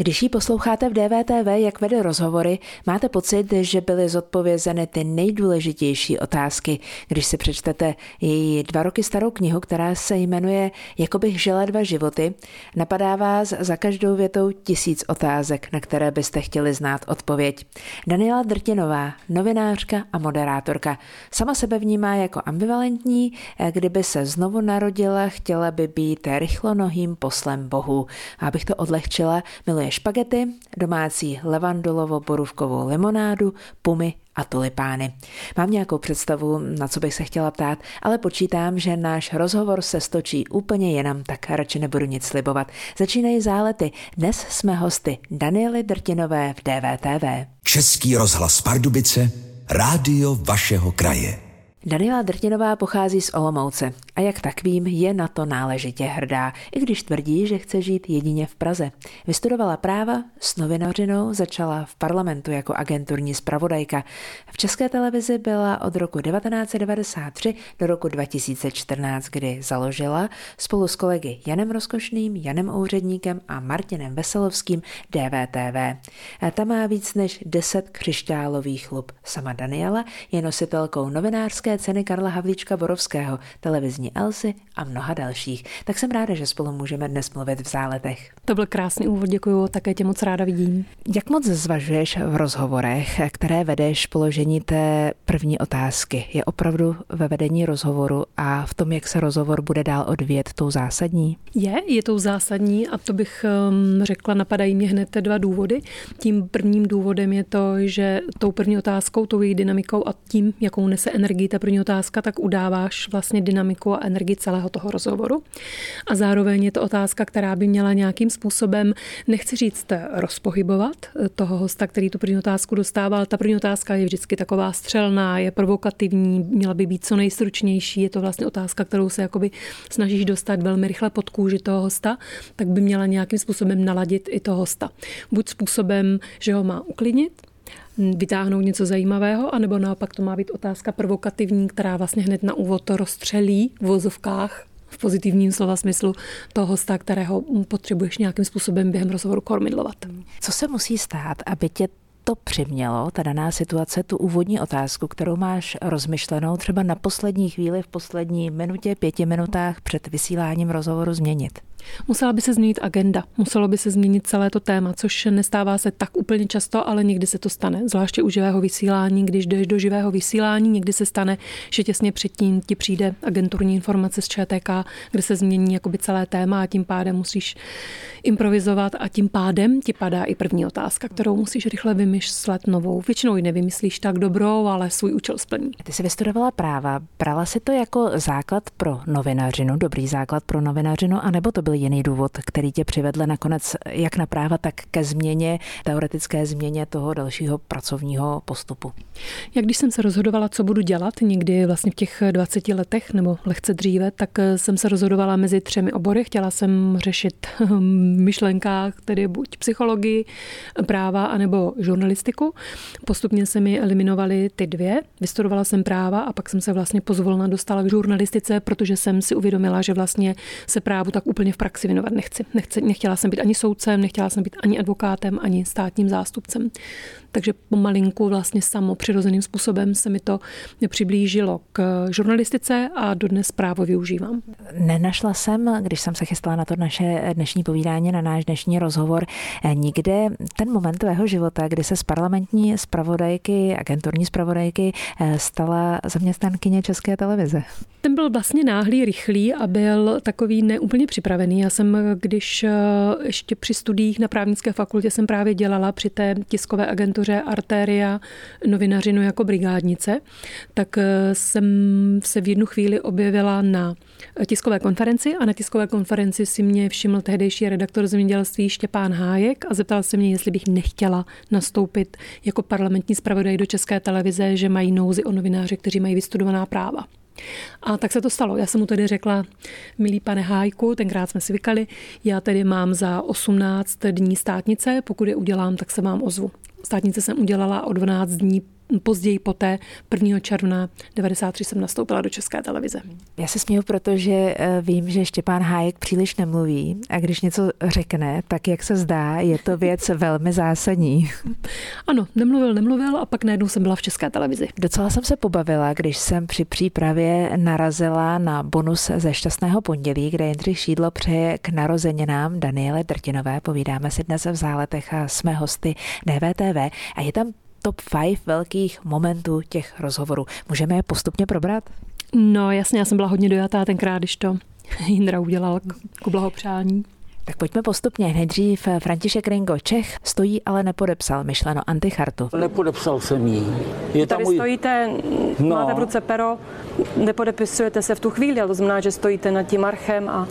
Když ji posloucháte v DVTV, jak vede rozhovory, máte pocit, že byly zodpovězeny ty nejdůležitější otázky. Když si přečtete její 2 roky starou knihu, která se jmenuje Jakoby žila dva životy, napadá vás za každou větou 1000 otázek, na které byste chtěli znát odpověď. Daniela Drtinová, novinářka a moderátorka. Sama sebe vnímá jako ambivalentní, kdyby se znovu narodila, chtěla by být rychlonohým poslem bohu. Abych to odlehčila, miluje špagety, domácí levandulovo-borůvkovou limonádu, pumy a tulipány. Mám nějakou představu, na co bych se chtěla ptát, ale počítám, že náš rozhovor se stočí úplně jinam, tak radši nebudu nic slibovat. Začínají Zálety. Dnes jsme hosty Daniely Drtinové v DVTV. Český rozhlas Pardubice, rádio vašeho kraje. Daniela Drtinová pochází z Olomouce a jak tak vím, je na to náležitě hrdá, i když tvrdí, že chce žít jedině v Praze. Vystudovala práva, s novinařinou začala v parlamentu jako agenturní zpravodajka. V České televizi byla od roku 1993 do roku 2014, kdy založila spolu s kolegy Janem Rozkošným, Janem Uředníkem a Martinem Veselovským DVTV. Ta má víc než 10 křišťálových lub. Sama Daniela je nositelkou novinářské ceny Karla Havlíčka-Borovského, televizní Elsy a mnoha dalších. Tak jsem ráda, že spolu můžeme dnes mluvit v Záletech. To byl krásný úvod, děkuju, také tě moc ráda vidím. Jak moc zvažuješ v rozhovorech, které vedeš, položení té první otázky? Je opravdu ve vedení rozhovoru a v tom, jak se rozhovor bude dál odvíjet, tou zásadní? Je tou zásadní a to bych řekla, napadají mě hned 2 důvody. Tím prvním důvodem je to, že tou první otázkou, tou její dynamikou a tím, jakou nese energii ta první otázka, tak udáváš vlastně dynamiku a energii celého toho rozhovoru. A zároveň je to otázka, která by měla nějakým způsobem, nechci říct rozpohybovat toho hosta, který tu první otázku dostával. Ta první otázka je vždycky taková střelná, je provokativní, měla by být co nejstručnější. Je to vlastně otázka, kterou se jakoby snažíš dostat velmi rychle pod kůži toho hosta, tak by měla nějakým způsobem naladit i toho hosta. Buď způsobem, že ho má uklidnit, vytáhnout něco zajímavého, anebo naopak to má být otázka provokativní, která vlastně hned na úvod to rozstřelí v vozovkách, v pozitivním slova smyslu, toho hosta, kterého potřebuješ nějakým způsobem během rozhovoru kormidlovat. Co se musí stát, aby tě to přimělo, ta daná situace, tu úvodní otázku, kterou máš rozmyšlenou třeba na poslední chvíli, v poslední minutě, 5 minutách před vysíláním rozhovoru změnit? Musela by se změnit agenda, muselo by se změnit celé to téma, což nestává se tak úplně často, ale někdy se to stane, zvláště u živého vysílání. Když jdeš do živého vysílání, někdy se stane, že těsně předtím ti přijde agenturní informace z ČTK, kde se změní jakoby celé téma a tím pádem musíš improvizovat a tím pádem ti padá i první otázka, kterou musíš rychle vymyslet novou. Většinou ji nevymyslíš tak dobrou, ale svůj účel splní. Ty jsi vystudovala práva, brala si to jako základ pro novinařinu, dobrý základ pro novinařinu, anebo to byl jiný důvod, který tě přivedl nakonec jak na práva, tak ke změně, teoretické změně toho dalšího pracovního postupu? Jak když jsem se rozhodovala, co budu dělat, někdy vlastně v těch 20 letech nebo lehce dříve, tak jsem se rozhodovala mezi 3 obory. Chtěla jsem řešit v myšlenkách, tedy buď psychologii, práva, anebo žurnalistiku. Postupně se mi eliminovaly ty 2. Vystudovala jsem práva a pak jsem se vlastně pozvolna dostala k žurnalistice, protože jsem si uvědomila, že vlastně se právu tak úplně v praxi věnovat nechci. Nechtěla jsem být ani soudcem, nechtěla jsem být ani advokátem, ani státním zástupcem. Takže pomalinku vlastně přirozeným způsobem se mi to přiblížilo k žurnalistice a dodnes právo využívám. Nenašla jsem, když jsem se chystala na to naše dnešní povídání, na náš dnešní rozhovor, nikde ten moment tvého života, kdy se z parlamentní zpravodajky, agenturní zpravodajky stala zaměstnankyně České televize. Ten byl vlastně náhlý, rychlý a byl takový neúplně připravený. Já jsem, když ještě při studiích na právnické fakultě jsem právě dělala při té tiskové agentuře Arteria novinařinu jako brigádnice, tak jsem se v jednu chvíli objevila na tiskové konferenci a na tiskové konferenci si mě všiml tehdejší redaktor zemědělství Štěpán Hájek a zeptal se mě, jestli bych nechtěla nastoupit jako parlamentní zpravodaj do České televize, že mají nouzi o novináře, kteří mají vystudovaná práva. A tak se to stalo. Já jsem mu tedy řekla, milý pane Hájku, tenkrát jsme si vykali, já tedy mám za 18 dní státnice, pokud je udělám, tak se vám ozvu. Státnice jsem udělala o 12 dní později poté 1. června 1993 jsem nastoupila do České televize. Já se směju, protože vím, že Štěpán Hájek příliš nemluví a když něco řekne, tak jak se zdá, je to věc velmi zásadní. Ano, nemluvil a pak najednou jsem byla v České televizi. Docela jsem se pobavila, když jsem při přípravě narazila na bonus ze Šťastného pondělí, kde Jindřich Šídlo přeje k narozeninám Daniele Drtinové. Povídáme si dnes v Záletech a jsme hosty DVTV a je tam top 5 velkých momentů těch rozhovorů. Můžeme je postupně probrat? No jasně, já jsem byla hodně dojatá tenkrát, když to Jindra udělal ku blahopřání. Tak pojďme postupně. Nejdřív František Ringo Čech stojí, ale nepodepsal, myšleno Antichartu. Nepodepsal jsem ji. Tady stojíte, máte v ruce pero, nepodepisujete se v tu chvíli, ale to znamená, že stojíte nad tím archem a...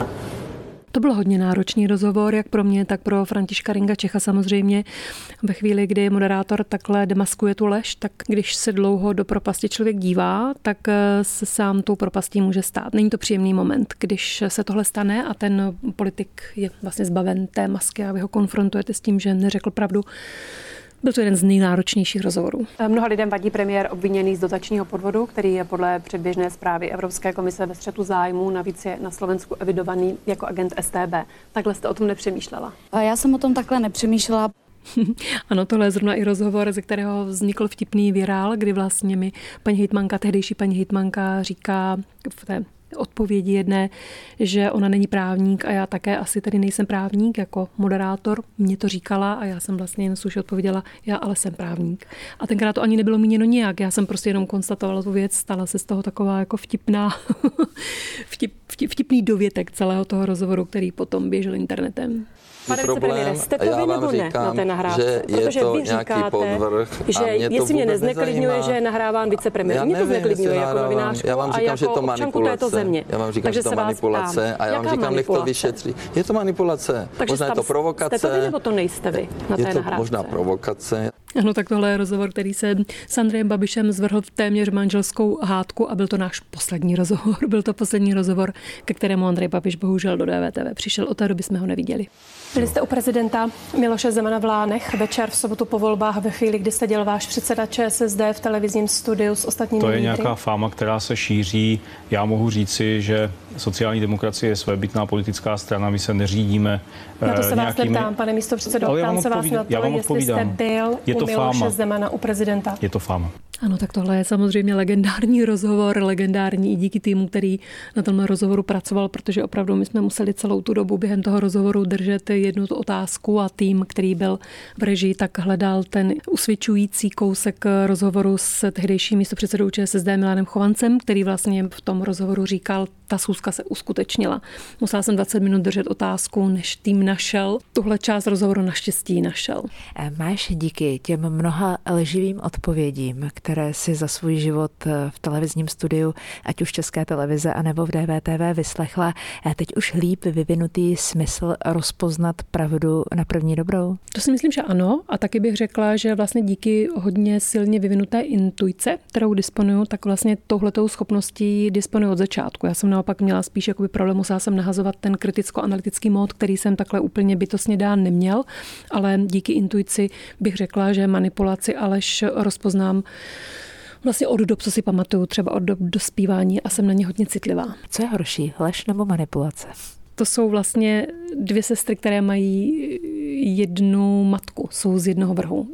To byl hodně náročný rozhovor, jak pro mě, tak pro Františka Ringa Čecha samozřejmě. Ve chvíli, kdy moderátor takhle demaskuje tu lež, tak když se dlouho do propasti člověk dívá, tak se sám tou propastí může stát. Není to příjemný moment, když se tohle stane a ten politik je vlastně zbaven té masky a vy ho konfrontujete s tím, že neřekl pravdu. Byl to jeden z nejnáročnějších rozhovorů. Mnoha lidem vadí premiér obviněný z dotačního podvodu, který je podle předběžné zprávy Evropské komise ve střetu zájmů, navíc je na Slovensku evidovaný jako agent StB. Takhle jste o tom nepřemýšlela? Já jsem o tom takhle nepřemýšlela. Ano, tohle je zrovna i rozhovor, ze kterého vznikl vtipný virál, kdy vlastně mi paní hejtmanka, tehdejší paní hejtmanka říká v té odpovědi jedné, že ona není právník a já také asi tady nejsem právník jako moderátor. Mě to říkala a já jsem vlastně jen slušně odpověděla, já ale jsem právník. A tenkrát to ani nebylo míněno nijak. Já jsem prostě jenom konstatovala tu věc, stala se z toho taková jako vtipná, vtipný dovětek celého toho rozhovoru, který potom běžel internetem. Pane vicepremiére, jste to vy nebo ne na té nahrávce? Protože vy říkáte, že jestli mě nezneklidňuje, že je nahráván vicepremiér. Mě to zneklidňuje jako novinářku a jako občanku této země. Já vám říkám, že to manipulace a já vám říkám, nech to vyšetří. Je to manipulace, možná je to provokace. Jste to vy nebo to nejste vy na té nahrávce? Je to možná provokace. Ano, tak tohle je rozhovor, který se s Andrejem Babišem zvrhl v téměř manželskou hádku a byl to náš poslední rozhovor. Byl to poslední rozhovor, ke kterému Andrej Babiš bohužel do DVTV přišel. Od té doby jsme ho neviděli. Byli jste u prezidenta Miloše Zemana v Lánech večer v sobotu po volbách ve chvíli, kdy seděl váš předseda ČSSD v televizním studiu s ostatními lidmi. To je nějaká fáma, která se šíří. Já mohu říci, že sociální demokracie je svébytná politická strana, my se neřídíme. Na to se vás neptám, pane místopředsedo, ptám se vás na to, jestli jste byl u Miloše Zemana, u prezidenta. Je to fáma. Ano, tak tohle je samozřejmě legendární rozhovor, legendární i díky týmu, který na tomhle rozhovoru pracoval, protože opravdu my jsme museli celou tu dobu během toho rozhovoru držet jednu tu otázku a tým, který byl v režii, tak hledal ten usvědčující kousek rozhovoru s tehdejším místopředsedou ČSSD Milanem Chovancem, který vlastně v tom rozhovoru říkal, ta schůzka se uskutečnila. Musela jsem 20 minut držet otázku, než tým našel. Tuhle část rozhovoru naštěstí našel. Máš díky těm mnoha lživým odpovědím, které si za svůj život v televizním studiu, ať už České televize, anebo v DVTV vyslechla, teď už líp vyvinutý smysl rozpoznat pravdu na první dobrou? To si myslím, že ano. A taky bych řekla, že vlastně díky hodně silně vyvinuté intuice, kterou disponuju, tak vlastně tohletou schopností disponuju od začátku. Já jsem naopak měla spíš jakoby problém, musela jsem nahazovat ten kriticko-analytický mód, který jsem takhle úplně bytostně dán neměl, ale díky intuici bych řekla, že manipulaci a lež rozpoznám vlastně od dob, co si pamatuju, třeba od dob dospívání a jsem na ně hodně citlivá. Co je horší, lež nebo manipulace? To jsou vlastně dvě sestry, které mají jednu matku, jsou z jednoho vrhu.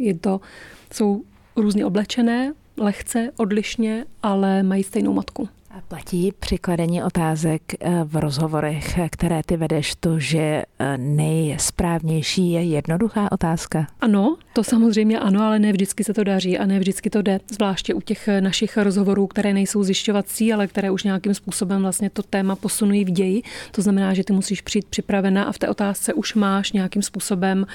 Jsou různě oblečené, lehce, odlišně, ale mají stejnou matku. A platí při kladení otázek v rozhovorech, které ty vedeš, to, že nejsprávnější je jednoduchá otázka? Ano, to samozřejmě ano, ale ne vždycky se to daří a ne vždycky to jde. Zvláště u těch našich rozhovorů, které nejsou zjišťovací, ale které už nějakým způsobem vlastně to téma posunují v ději. To znamená, že ty musíš přijít připravena a v té otázce už máš nějakým způsobem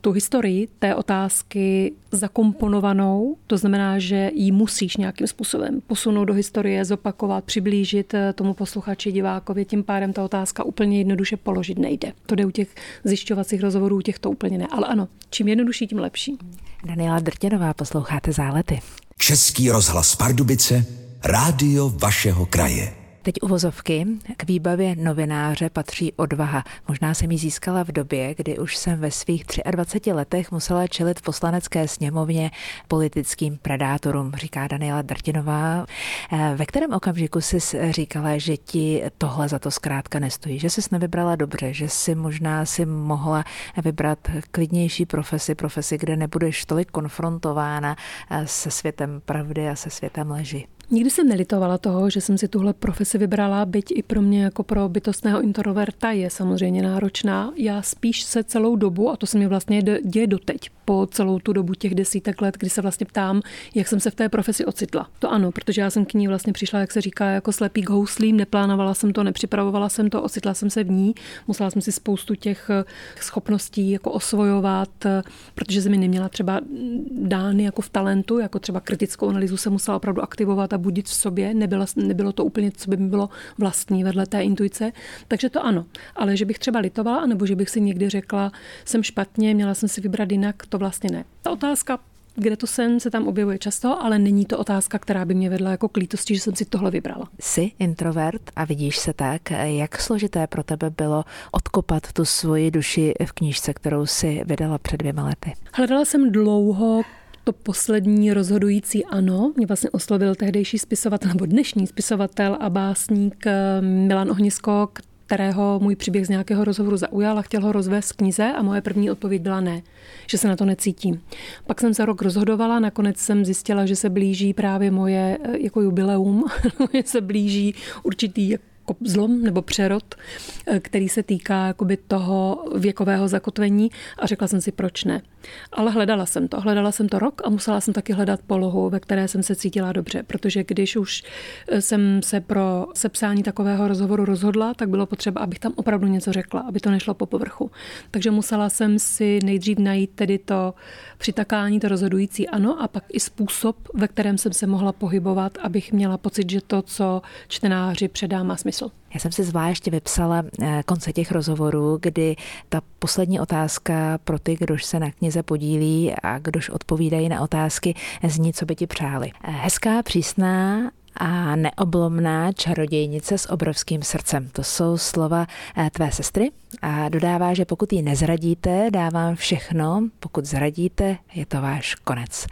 tu historii té otázky zakomponovanou. To znamená, že ji musíš nějakým způsobem posunout do historie, zopakovat, přiblížit tomu posluchači, divákovi, tím pádem ta otázka úplně jednoduše položit nejde. To jde u těch zjišťovacích rozhovorů, u těch to úplně ne. Ale ano, čím jednodušší, tím lepší. Daniela Drtinová, posloucháte Zálety. Český rozhlas Pardubice, rádio vašeho kraje. Teď uvozovky. K výbavě novináře patří odvaha. Možná jsem ji získala v době, kdy už jsem ve svých 23 letech musela čelit v Poslanecké sněmovně politickým predátorům, říká Daniela Drtinová. Ve kterém okamžiku jsi říkala, že ti tohle za to zkrátka nestojí, že jsi nevybrala dobře, že jsi možná si mohla vybrat klidnější profesi, kde nebudeš tolik konfrontována se světem pravdy a se světem lži? Nikdy jsem nelitovala toho, že jsem si tuhle profesi vybrala, byť i pro mě jako pro bytostného introverta je samozřejmě náročná. Já spíš se celou dobu, a to se mi vlastně děje doteď, po celou tu dobu těch 10 let, kdy se vlastně ptám, jak jsem se v té profesi ocitla. To ano, protože já jsem k ní vlastně přišla, jak se říká, jako slepý k houslím, neplánovala jsem to, nepřipravovala jsem to, ocitla jsem se v ní, musela jsem si spoustu těch schopností jako osvojovat, protože jsem mi neměla třeba dány jako v talentu, jako třeba kritickou analýzu se musela opravdu aktivovat a budit v sobě, nebylo to úplně, co by mi bylo vlastní vedle té intuice, takže to ano, ale že bych třeba litovala, anebo že bych si někdy řekla, jsem špatně, měla jsem si vybrat jinak, to vlastně ne. Ta otázka, kde to jsem, se tam objevuje často, ale není to otázka, která by mě vedla jako k lítosti, že jsem si tohle vybrala. Jsi introvert a vidíš se tak, jak složité pro tebe bylo odkopat tu svoji duši v knížce, kterou si vydala před 2 lety? Hledala jsem dlouho to poslední rozhodující ano. Mě vlastně oslovil tehdejší spisovatel, nebo dnešní spisovatel a básník Milan Ohnisko, kterého můj příběh z nějakého rozhovoru zaujal a chtěl ho rozvést v knize a moje první odpověď byla ne, že se na to necítím. Pak jsem se rok rozhodovala, nakonec jsem zjistila, že se blíží právě moje jako jubileum, že se blíží určitý zlom nebo přerod, který se týká jakoby toho věkového zakotvení a řekla jsem si, proč ne. Ale hledala jsem to rok a musela jsem taky hledat polohu, ve které jsem se cítila dobře, protože když už jsem se pro sepsání takového rozhovoru rozhodla, tak bylo potřeba, abych tam opravdu něco řekla, aby to nešlo po povrchu. Takže musela jsem si nejdřív najít tedy to přitakání, to rozhodující ano a pak i způsob, ve kterém jsem se mohla pohybovat, abych měla pocit, že to, co čtenáři předám, má smysl. Já jsem si zvláště vypsala konce těch rozhovorů, kdy ta poslední otázka pro ty, kdož se na knize podílí a kdož odpovídají na otázky, zní, co by ti přáli. Hezká, přísná a neoblomná čarodějnice s obrovským srdcem. To jsou slova tvé sestry a dodává, že pokud ji nezradíte, dávám všechno, pokud zradíte, je to váš konec.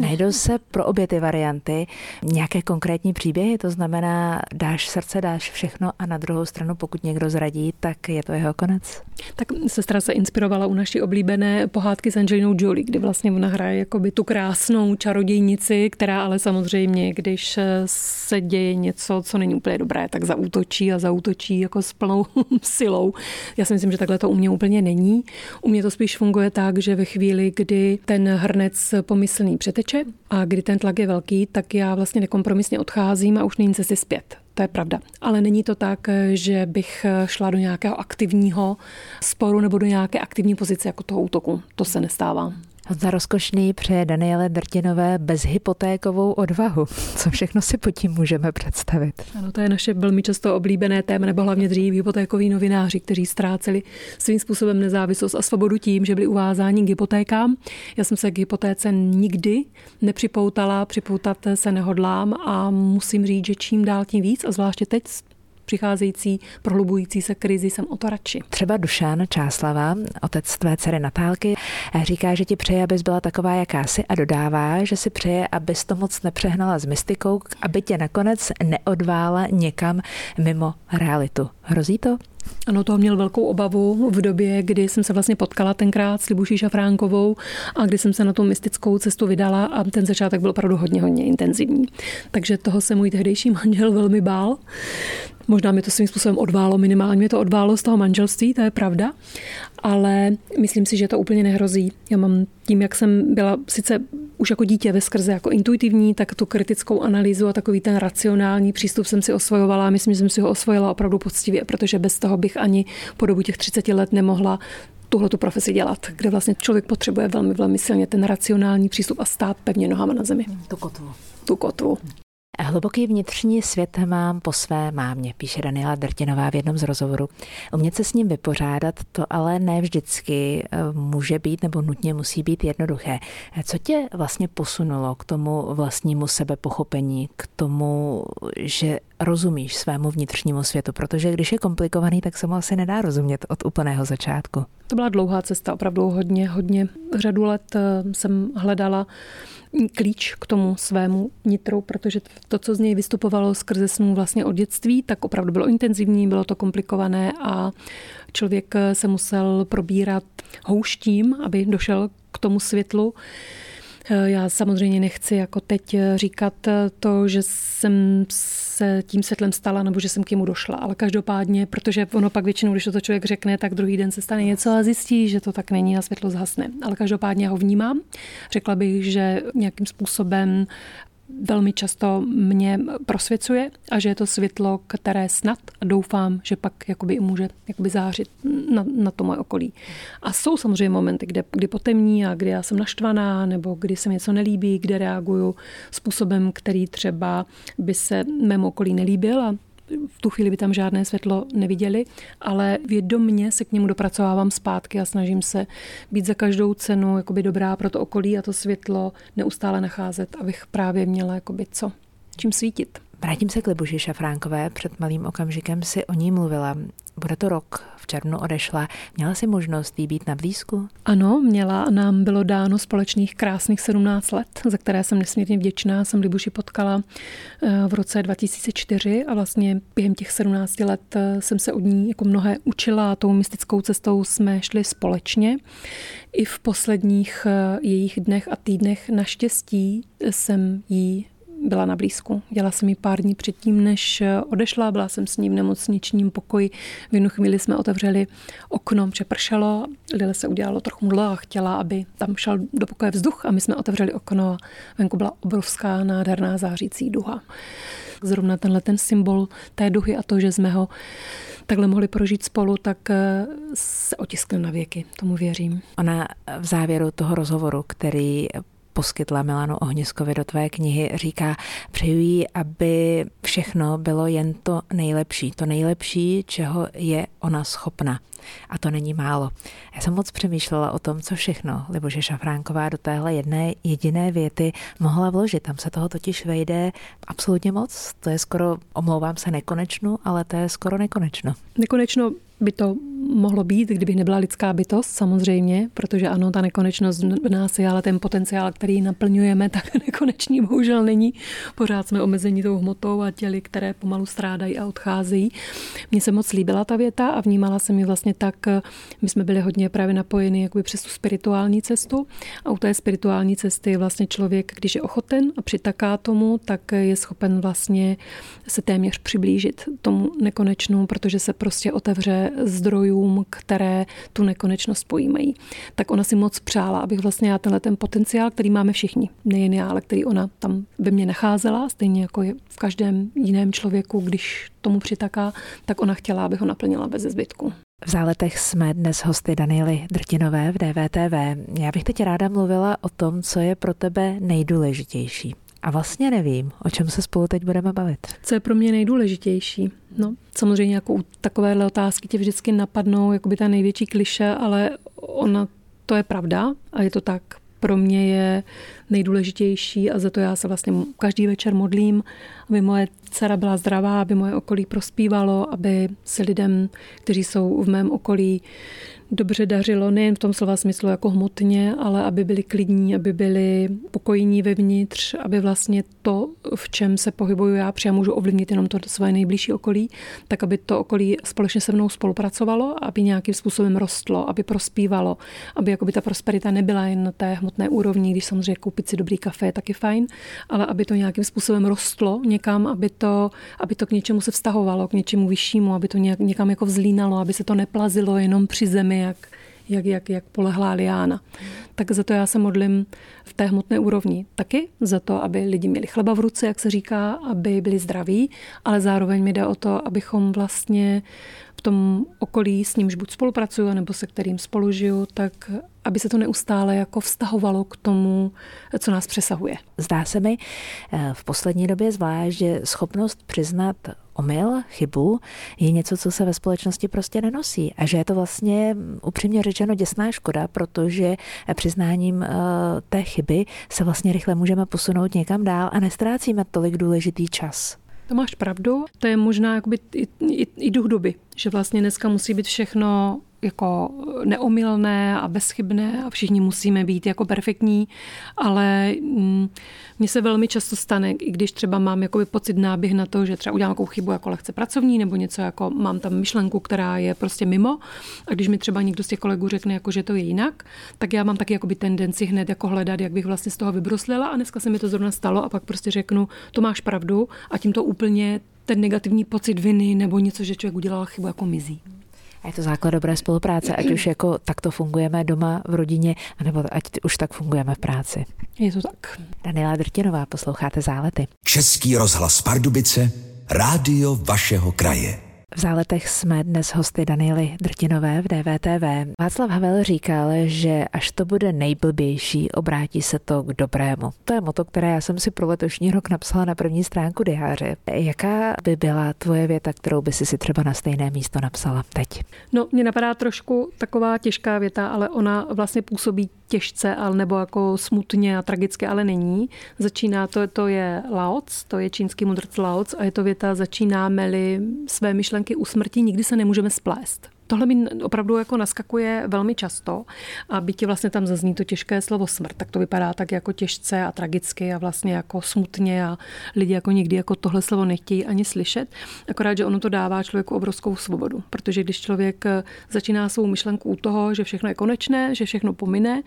Najdou se pro obě ty varianty nějaké konkrétní příběhy, to znamená dáš srdce, dáš všechno a na druhou stranu, pokud někdo zradí, tak je to jeho konec. Tak sestra se inspirovala u naší oblíbené pohádky s Angelinou Jolie, kdy vlastně ona hraje jakoby tu krásnou čarodějnici, která ale samozřejmě, když se děje něco, co není úplně dobré, tak zaútočí jako s plnou silou. Já si myslím, že takhle to u mě úplně není. U mě to spíš funguje tak, že ve chvíli, kdy ten hrnec pomyslný přeteče a kdy ten tlak je velký, tak já vlastně nekompromisně odcházím a už není cesty zpět. To je pravda. Ale není to tak, že bych šla do nějakého aktivního sporu nebo do nějaké aktivní pozice jako toho útoku. To se nestává. Jan Rozkošný přeje Daniele Drtinové bezhypotékovou odvahu. Co všechno si pod tím můžeme představit? Ano, to je naše velmi často oblíbené téma, nebo hlavně dřív hypotékoví novináři, kteří ztráceli svým způsobem nezávislost a svobodu tím, že byli uvázáni k hypotékám. Já jsem se k hypotéce nikdy nepřipoutala, připoutat se nehodlám a musím říct, že čím dál tím víc a zvláště teď přicházející, prohlubující se krizi jsem o to radši. Třeba Dušan Čáslava, otec tvé dcery Natálky, říká, že ti přeje, abys byla taková, jaká jsi a dodává, že si přeje, abys to moc nepřehnala s mystikou, aby tě nakonec neodvála někam mimo realitu. Hrozí to? Ano, toho měl velkou obavu v době, kdy jsem se vlastně potkala tenkrát s Libuší Šafránkovou a kdy jsem se na tu mystickou cestu vydala a ten začátek byl opravdu hodně intenzivní. Takže toho se můj tehdejší manžel velmi bál. Možná mi to svým způsobem odválo, minimálně mě to odválo z toho manželství, to je pravda, ale myslím si, že to úplně nehrozí. Já mám tím, jak jsem byla sice už jako dítě veskrze jako intuitivní, tak tu kritickou analýzu a takový ten racionální přístup jsem si osvojovala a myslím, že jsem si ho osvojila opravdu poctivě, protože bez toho bych ani po dobu těch 30 let nemohla tuhletu profesi dělat, kde vlastně člověk potřebuje velmi, velmi silně ten racionální přístup a stát pevně nohama na zemi. Tu kotvu. Hluboký vnitřní svět mám po své mámě, píše Daniela Drtinová v jednom z rozhovorů. Umět se s ním vypořádat, to ale ne vždycky může být nebo nutně musí být jednoduché. Co tě vlastně posunulo k tomu vlastnímu sebepochopení, k tomu, že rozumíš svému vnitřnímu světu, protože když je komplikovaný, tak se mu asi nedá rozumět od úplného začátku. To byla dlouhá cesta, opravdu hodně. Řadu let jsem hledala klíč k tomu svému nitru, protože to, co z něj vystupovalo skrze snů vlastně od dětství, tak opravdu bylo intenzivní, bylo to komplikované a člověk se musel probírat houštím, aby došel k tomu světlu. Já samozřejmě nechci jako teď říkat to, že jsem se tím světlem stala nebo že jsem k němu došla, ale každopádně, protože ono pak většinou, když to člověk řekne, tak druhý den se stane něco a zjistí, že to tak není a světlo zhasne. Ale každopádně já ho vnímám. Řekla bych, že nějakým způsobem velmi často mě prosvěcuje a že je to světlo, které snad doufám, že pak jakoby může jakoby zářit na to moje okolí. A jsou samozřejmě momenty, kdy potemní a kdy já jsem naštvaná nebo kdy se mi něco nelíbí, kde reaguju způsobem, který třeba by se mému okolí nelíbil a v tu chvíli by tam žádné světlo neviděli, ale vědomně se k němu dopracovávám zpátky a snažím se být za každou cenu jakoby dobrá pro to okolí a to světlo neustále nacházet, abych právě měla jakoby co, čím svítit. Vrátím se k Libuši Šafránkové. Před malým okamžikem si o ní mluvila. Bude to rok, v červnu odešla. Měla si možnost jí být na blízku? Ano, měla. Nám bylo dáno společných krásných 17 let, za které jsem nesmírně vděčná. Jsem Libuši potkala v roce 2004 a vlastně během těch 17 let jsem se od ní jako mnohé učila a tou mystickou cestou jsme šli společně. I v posledních jejich dnech a týdnech naštěstí jsem jí byla na blízku. Dělala jsem ji pár dní předtím, než odešla. Byla jsem s ní v nemocničním pokoji. V jednu chvíli jsme otevřeli okno, přepršelo. Lile se udělalo trochu mdlo a chtěla, aby tam šel do pokoje vzduch. A my jsme otevřeli okno a venku byla obrovská, nádherná zářící duha. Zrovna ten symbol té duhy a to, že jsme ho takhle mohli prožít spolu, tak se otiskl na věky. Tomu věřím. Ona v závěru toho rozhovoru, který poskytla Milanu Ohniskovi do tvé knihy, říká, přeju jí, aby všechno bylo jen to nejlepší, čeho je ona schopna. A to není málo. Já jsem moc přemýšlela o tom, co všechno Libuše Šafránková do téhle jedné jediné věty mohla vložit. Tam se toho totiž vejde absolutně moc. To je skoro, omlouvám se nekonečno, ale to je skoro nekonečno. Nekonečno by to mohlo být, kdyby nebyla lidská bytost, samozřejmě, protože ano, ta nekonečnost v nás je, ale ten potenciál, který naplňujeme, tak nekonečný bohužel není. Pořád jsme omezeni tou hmotou a těly, které pomalu strádají a odcházejí. Mně se moc líbila ta věta a vnímala jsem ji vlastně tak, my jsme byli hodně právě napojeni jakoby přes tu spirituální cestu a u té spirituální cesty vlastně člověk, když je ochoten a přitaká tomu, tak je schopen vlastně se téměř přiblížit tomu nekonečnému, protože se prostě otevře zdrojům, které tu nekonečnost pojímají. Tak ona si moc přála, abych vlastně já tenhle ten potenciál, který máme všichni, nejen já, ale který ona tam ve mně nacházela, stejně jako je v každém jiném člověku, když tomu přitaká, tak ona chtěla, aby ho naplnila bez zbytku. V Záletech jsme dnes hosty Daniely Drtinové v DVTV. Já bych teď ráda mluvila o tom, co je pro tebe nejdůležitější. A vlastně nevím, o čem se spolu teď budeme bavit. Co je pro mě nejdůležitější? No, samozřejmě jako u takovéhle otázky tě vždycky napadnou jakoby ta největší kliše, ale ona, to je pravda a je to tak. Pro mě je nejdůležitější a za to já se vlastně každý večer modlím, aby moje dcera byla zdravá, aby moje okolí prospívalo, aby se lidem, kteří jsou v mém okolí, dobře dařilo, nejen v tom slova smyslu jako hmotně, ale aby byli klidní, aby byli pokojní vevnitř, aby vlastně to, v čem se pohybuju já, protože já můžu ovlivnit jenom to své nejbližší okolí, tak aby to okolí společně se mnou spolupracovalo, aby nějakým způsobem rostlo, aby prospívalo, aby jakoby ta prosperita nebyla jen na té hmotné úrovni, když samozřejmě koupit si dobrý kafe, tak je fajn, ale aby to nějakým způsobem rostlo někam, aby to k něčemu se vztahovalo, k něčemu vyššímu, aby to někam jako vzlínalo, aby se to neplazilo jenom při zemi, jak polehlá liána. Tak za to já se modlím v té hmotné úrovni taky, za to, aby lidi měli chleba v ruce, jak se říká, aby byli zdraví, ale zároveň mi jde o to, abychom vlastně v tom okolí, s nímž buď spolupracuju, nebo se kterým spolužiju, tak aby se to neustále jako vztahovalo k tomu, co nás přesahuje. Zdá se mi v poslední době zvlášť, že schopnost přiznat omyl, chybu, je něco, co se ve společnosti prostě nenosí. A že je to vlastně upřímně řečeno děsná škoda, protože přiznáním té chyby se vlastně rychle můžeme posunout někam dál a nestrácíme tolik důležitý čas. To máš pravdu. To je možná jakoby i duch doby, že vlastně dneska musí být všechno jako neomylné a bezchybné a všichni musíme být jako perfektní, ale mně se velmi často stane, i když třeba mám jakoby pocit náběh na to, že třeba udělám nějakou chybu jako lehce pracovní nebo něco jako mám tam myšlenku, která je prostě mimo a když mi třeba někdo z těch kolegů řekne, jako, že to je jinak, tak já mám taky jakoby tendenci hned jako hledat, jak bych vlastně z toho vybruslila a dneska se mi to zrovna stalo a pak prostě řeknu, to máš pravdu a tím to úplně ten negativní pocit viny nebo něco, že člověk udělal chybu, jako mizí. A je to základ dobré spolupráce, ať už jako takto fungujeme doma, v rodině, anebo ať už tak fungujeme v práci. Je to tak. Daniela Drtinová, posloucháte Zálety. Český rozhlas Pardubice, rádio vašeho kraje. V Záletech jsme dnes hosty Daniely Drtinové v DVTV. Václav Havel říkal, že až to bude nejblbější, obrátí se to k dobrému. To je motto, které já jsem si pro letošní rok napsala na první stránku diáře. Jaká by byla tvoje věta, kterou by si třeba na stejné místo napsala teď? No, mě napadá trošku taková těžká věta, ale ona vlastně působí těžce, ale nebo jako smutně a tragicky, ale není. Začíná to je Laoc, to je čínský mudrc Laoc a je to věta, začínáme-li své myšlenky u smrti, nikdy se nemůžeme splést. Tohle mi opravdu jako naskakuje velmi často a byť vlastně tam zazní to těžké slovo smrt, tak to vypadá tak jako těžce a tragicky a vlastně jako smutně a lidi jako nikdy jako tohle slovo nechtějí ani slyšet, akorát, že ono to dává člověku obrovskou svobodu, protože když člověk začíná svou myšlenku u toho, že všechno je konečné, že všechno pomine,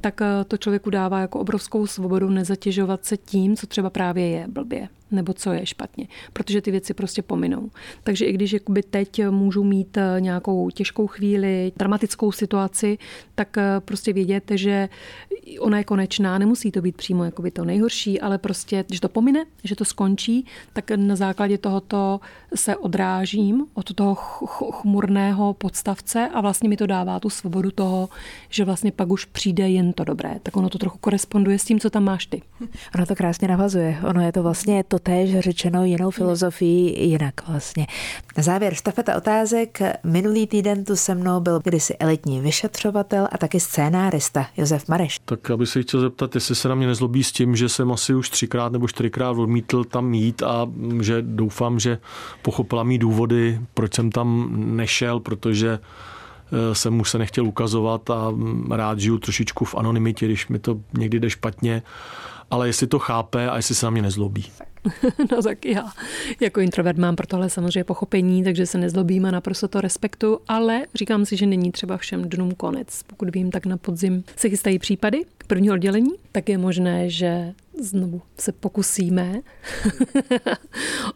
tak to člověku dává jako obrovskou svobodu nezatěžovat se tím, co třeba právě je blbě nebo co je špatně, protože ty věci prostě pominou. Takže i když jakoby teď můžu mít nějakou těžkou chvíli, dramatickou situaci, tak prostě věděte, že ona je konečná, nemusí to být přímo jakoby to nejhorší, ale prostě, když to pomine, že to skončí, tak na základě tohoto se odrážím od toho chmurného podstavce a vlastně mi to dává tu svobodu toho, že vlastně pak už přijde jen to dobré. Tak ono to trochu koresponduje s tím, co tam máš ty. Ono to krásně navazuje. Ono je to vlastně to též řečeno jinou filozofií, jinak vlastně. Na závěr štafeta otázek. Minulý týden tu se mnou byl kdysi elitní vyšetřovatel a taky scénárista Josef Mareš. Tak já bych se chtěl zeptat, jestli se na mě nezlobí s tím, že jsem asi už 3krát nebo 4krát odmítl tam jít a že doufám, že pochopila mý důvody, proč jsem tam nešel, protože jsem už se nechtěl ukazovat a rád žiju trošičku v anonymitě, když mi to někdy jde špatně, ale jestli to chápe a jestli se na mě nezlobí. No tak já jako introvert mám pro tohle samozřejmě pochopení, takže se nezlobím a naprosto to respektuju, ale říkám si, že není třeba všem dnům konec. Pokud vím, tak na podzim se chystají případy prvního oddělení, tak je možné, že znovu se pokusíme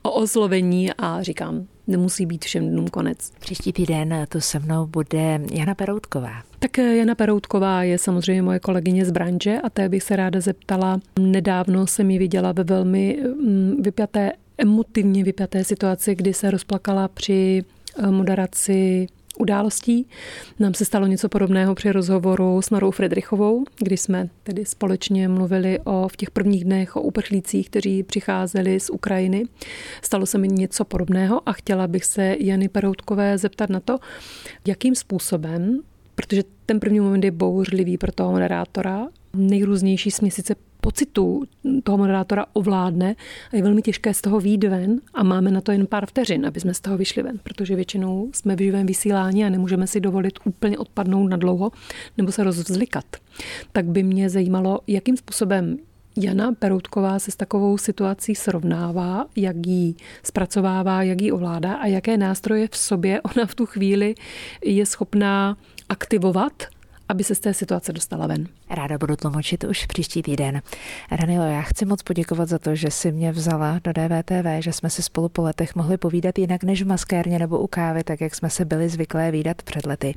o oslovení a říkám, nemusí být všem dnům konec. Příští týden tu se mnou bude Jana Peroutková. Tak Jana Peroutková je samozřejmě moje kolegyně z branže a té bych se ráda zeptala. Nedávno jsem ji viděla ve velmi emotivně vypjaté situaci, kdy se rozplakala při moderaci událostí. Nám se stalo něco podobného při rozhovoru s Marou Friedrichovou, kdy jsme tedy společně mluvili v těch prvních dnech o uprchlících, kteří přicházeli z Ukrajiny. Stalo se mi něco podobného a chtěla bych se Jany Peroutkové zeptat na to, jakým způsobem, protože ten první moment je bouřlivý pro toho moderátora, nejrůznější směsice pocitu toho moderátora ovládne a je velmi těžké z toho výjít ven a máme na to jen pár vteřin, aby jsme z toho vyšli ven, protože většinou jsme v živém vysílání a nemůžeme si dovolit úplně odpadnout na dlouho nebo se rozvzlikat. Tak by mě zajímalo, jakým způsobem Jana Peroutková se s takovou situací srovnává, jak ji zpracovává, jak ji ovládá a jaké nástroje v sobě ona v tu chvíli je schopná aktivovat, aby se z té situace dostala ven. Ráda budu tlumočit už příští týden. Danilo, já chci moc poděkovat za to, že jsi mě vzala do DVTV, že jsme si spolu po letech mohli povídat jinak než v maskérně nebo u kávy, tak jak jsme se byli zvyklé vídat před lety.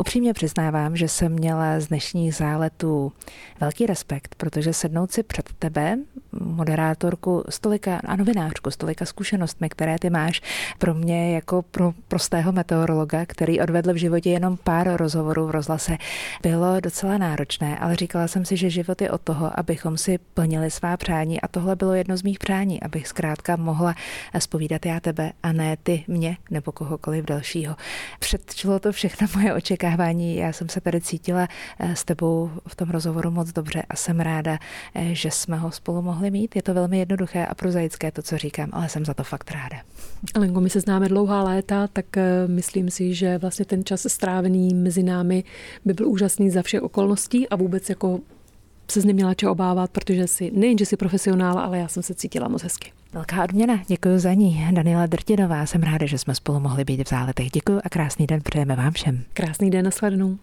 Upřímně přiznávám, že jsem měla z dnešních Záletů velký respekt, protože sednout si před tebe, moderátorku stolika a novinářku stolika zkušenostmi, které ty máš, pro mě jako pro prostého meteorologa, který odvedl v životě jenom pár rozhovorů v rozhlase, bylo docela náročné, ale říkala jsem si, že život je od toho, abychom si plnili svá přání a tohle bylo jedno z mých přání, abych zkrátka mohla zpovídat já tebe a ne ty mě nebo kohokoliv dalšího. Předčilo to všechno moje očekávání, já jsem se tady cítila s tebou v tom rozhovoru moc dobře a jsem ráda, že jsme ho spolu mohli mít. Je to velmi jednoduché a prozaické to, co říkám, ale jsem za to fakt ráda. Lenko, my se známe dlouhá léta, tak myslím si, že vlastně ten čas strávený mezi námi by byl úžasný za všech okolností a vůbec jako se neměla čeho obávat, protože si nejen, že jsi profesionál, ale já jsem se cítila moc hezky. Velká odměna, děkuji za ní. Daniela Drtinová, jsem ráda, že jsme spolu mohli být v Záletech. Děkuji a krásný den přejeme vám všem. Krásný den, nashledanou.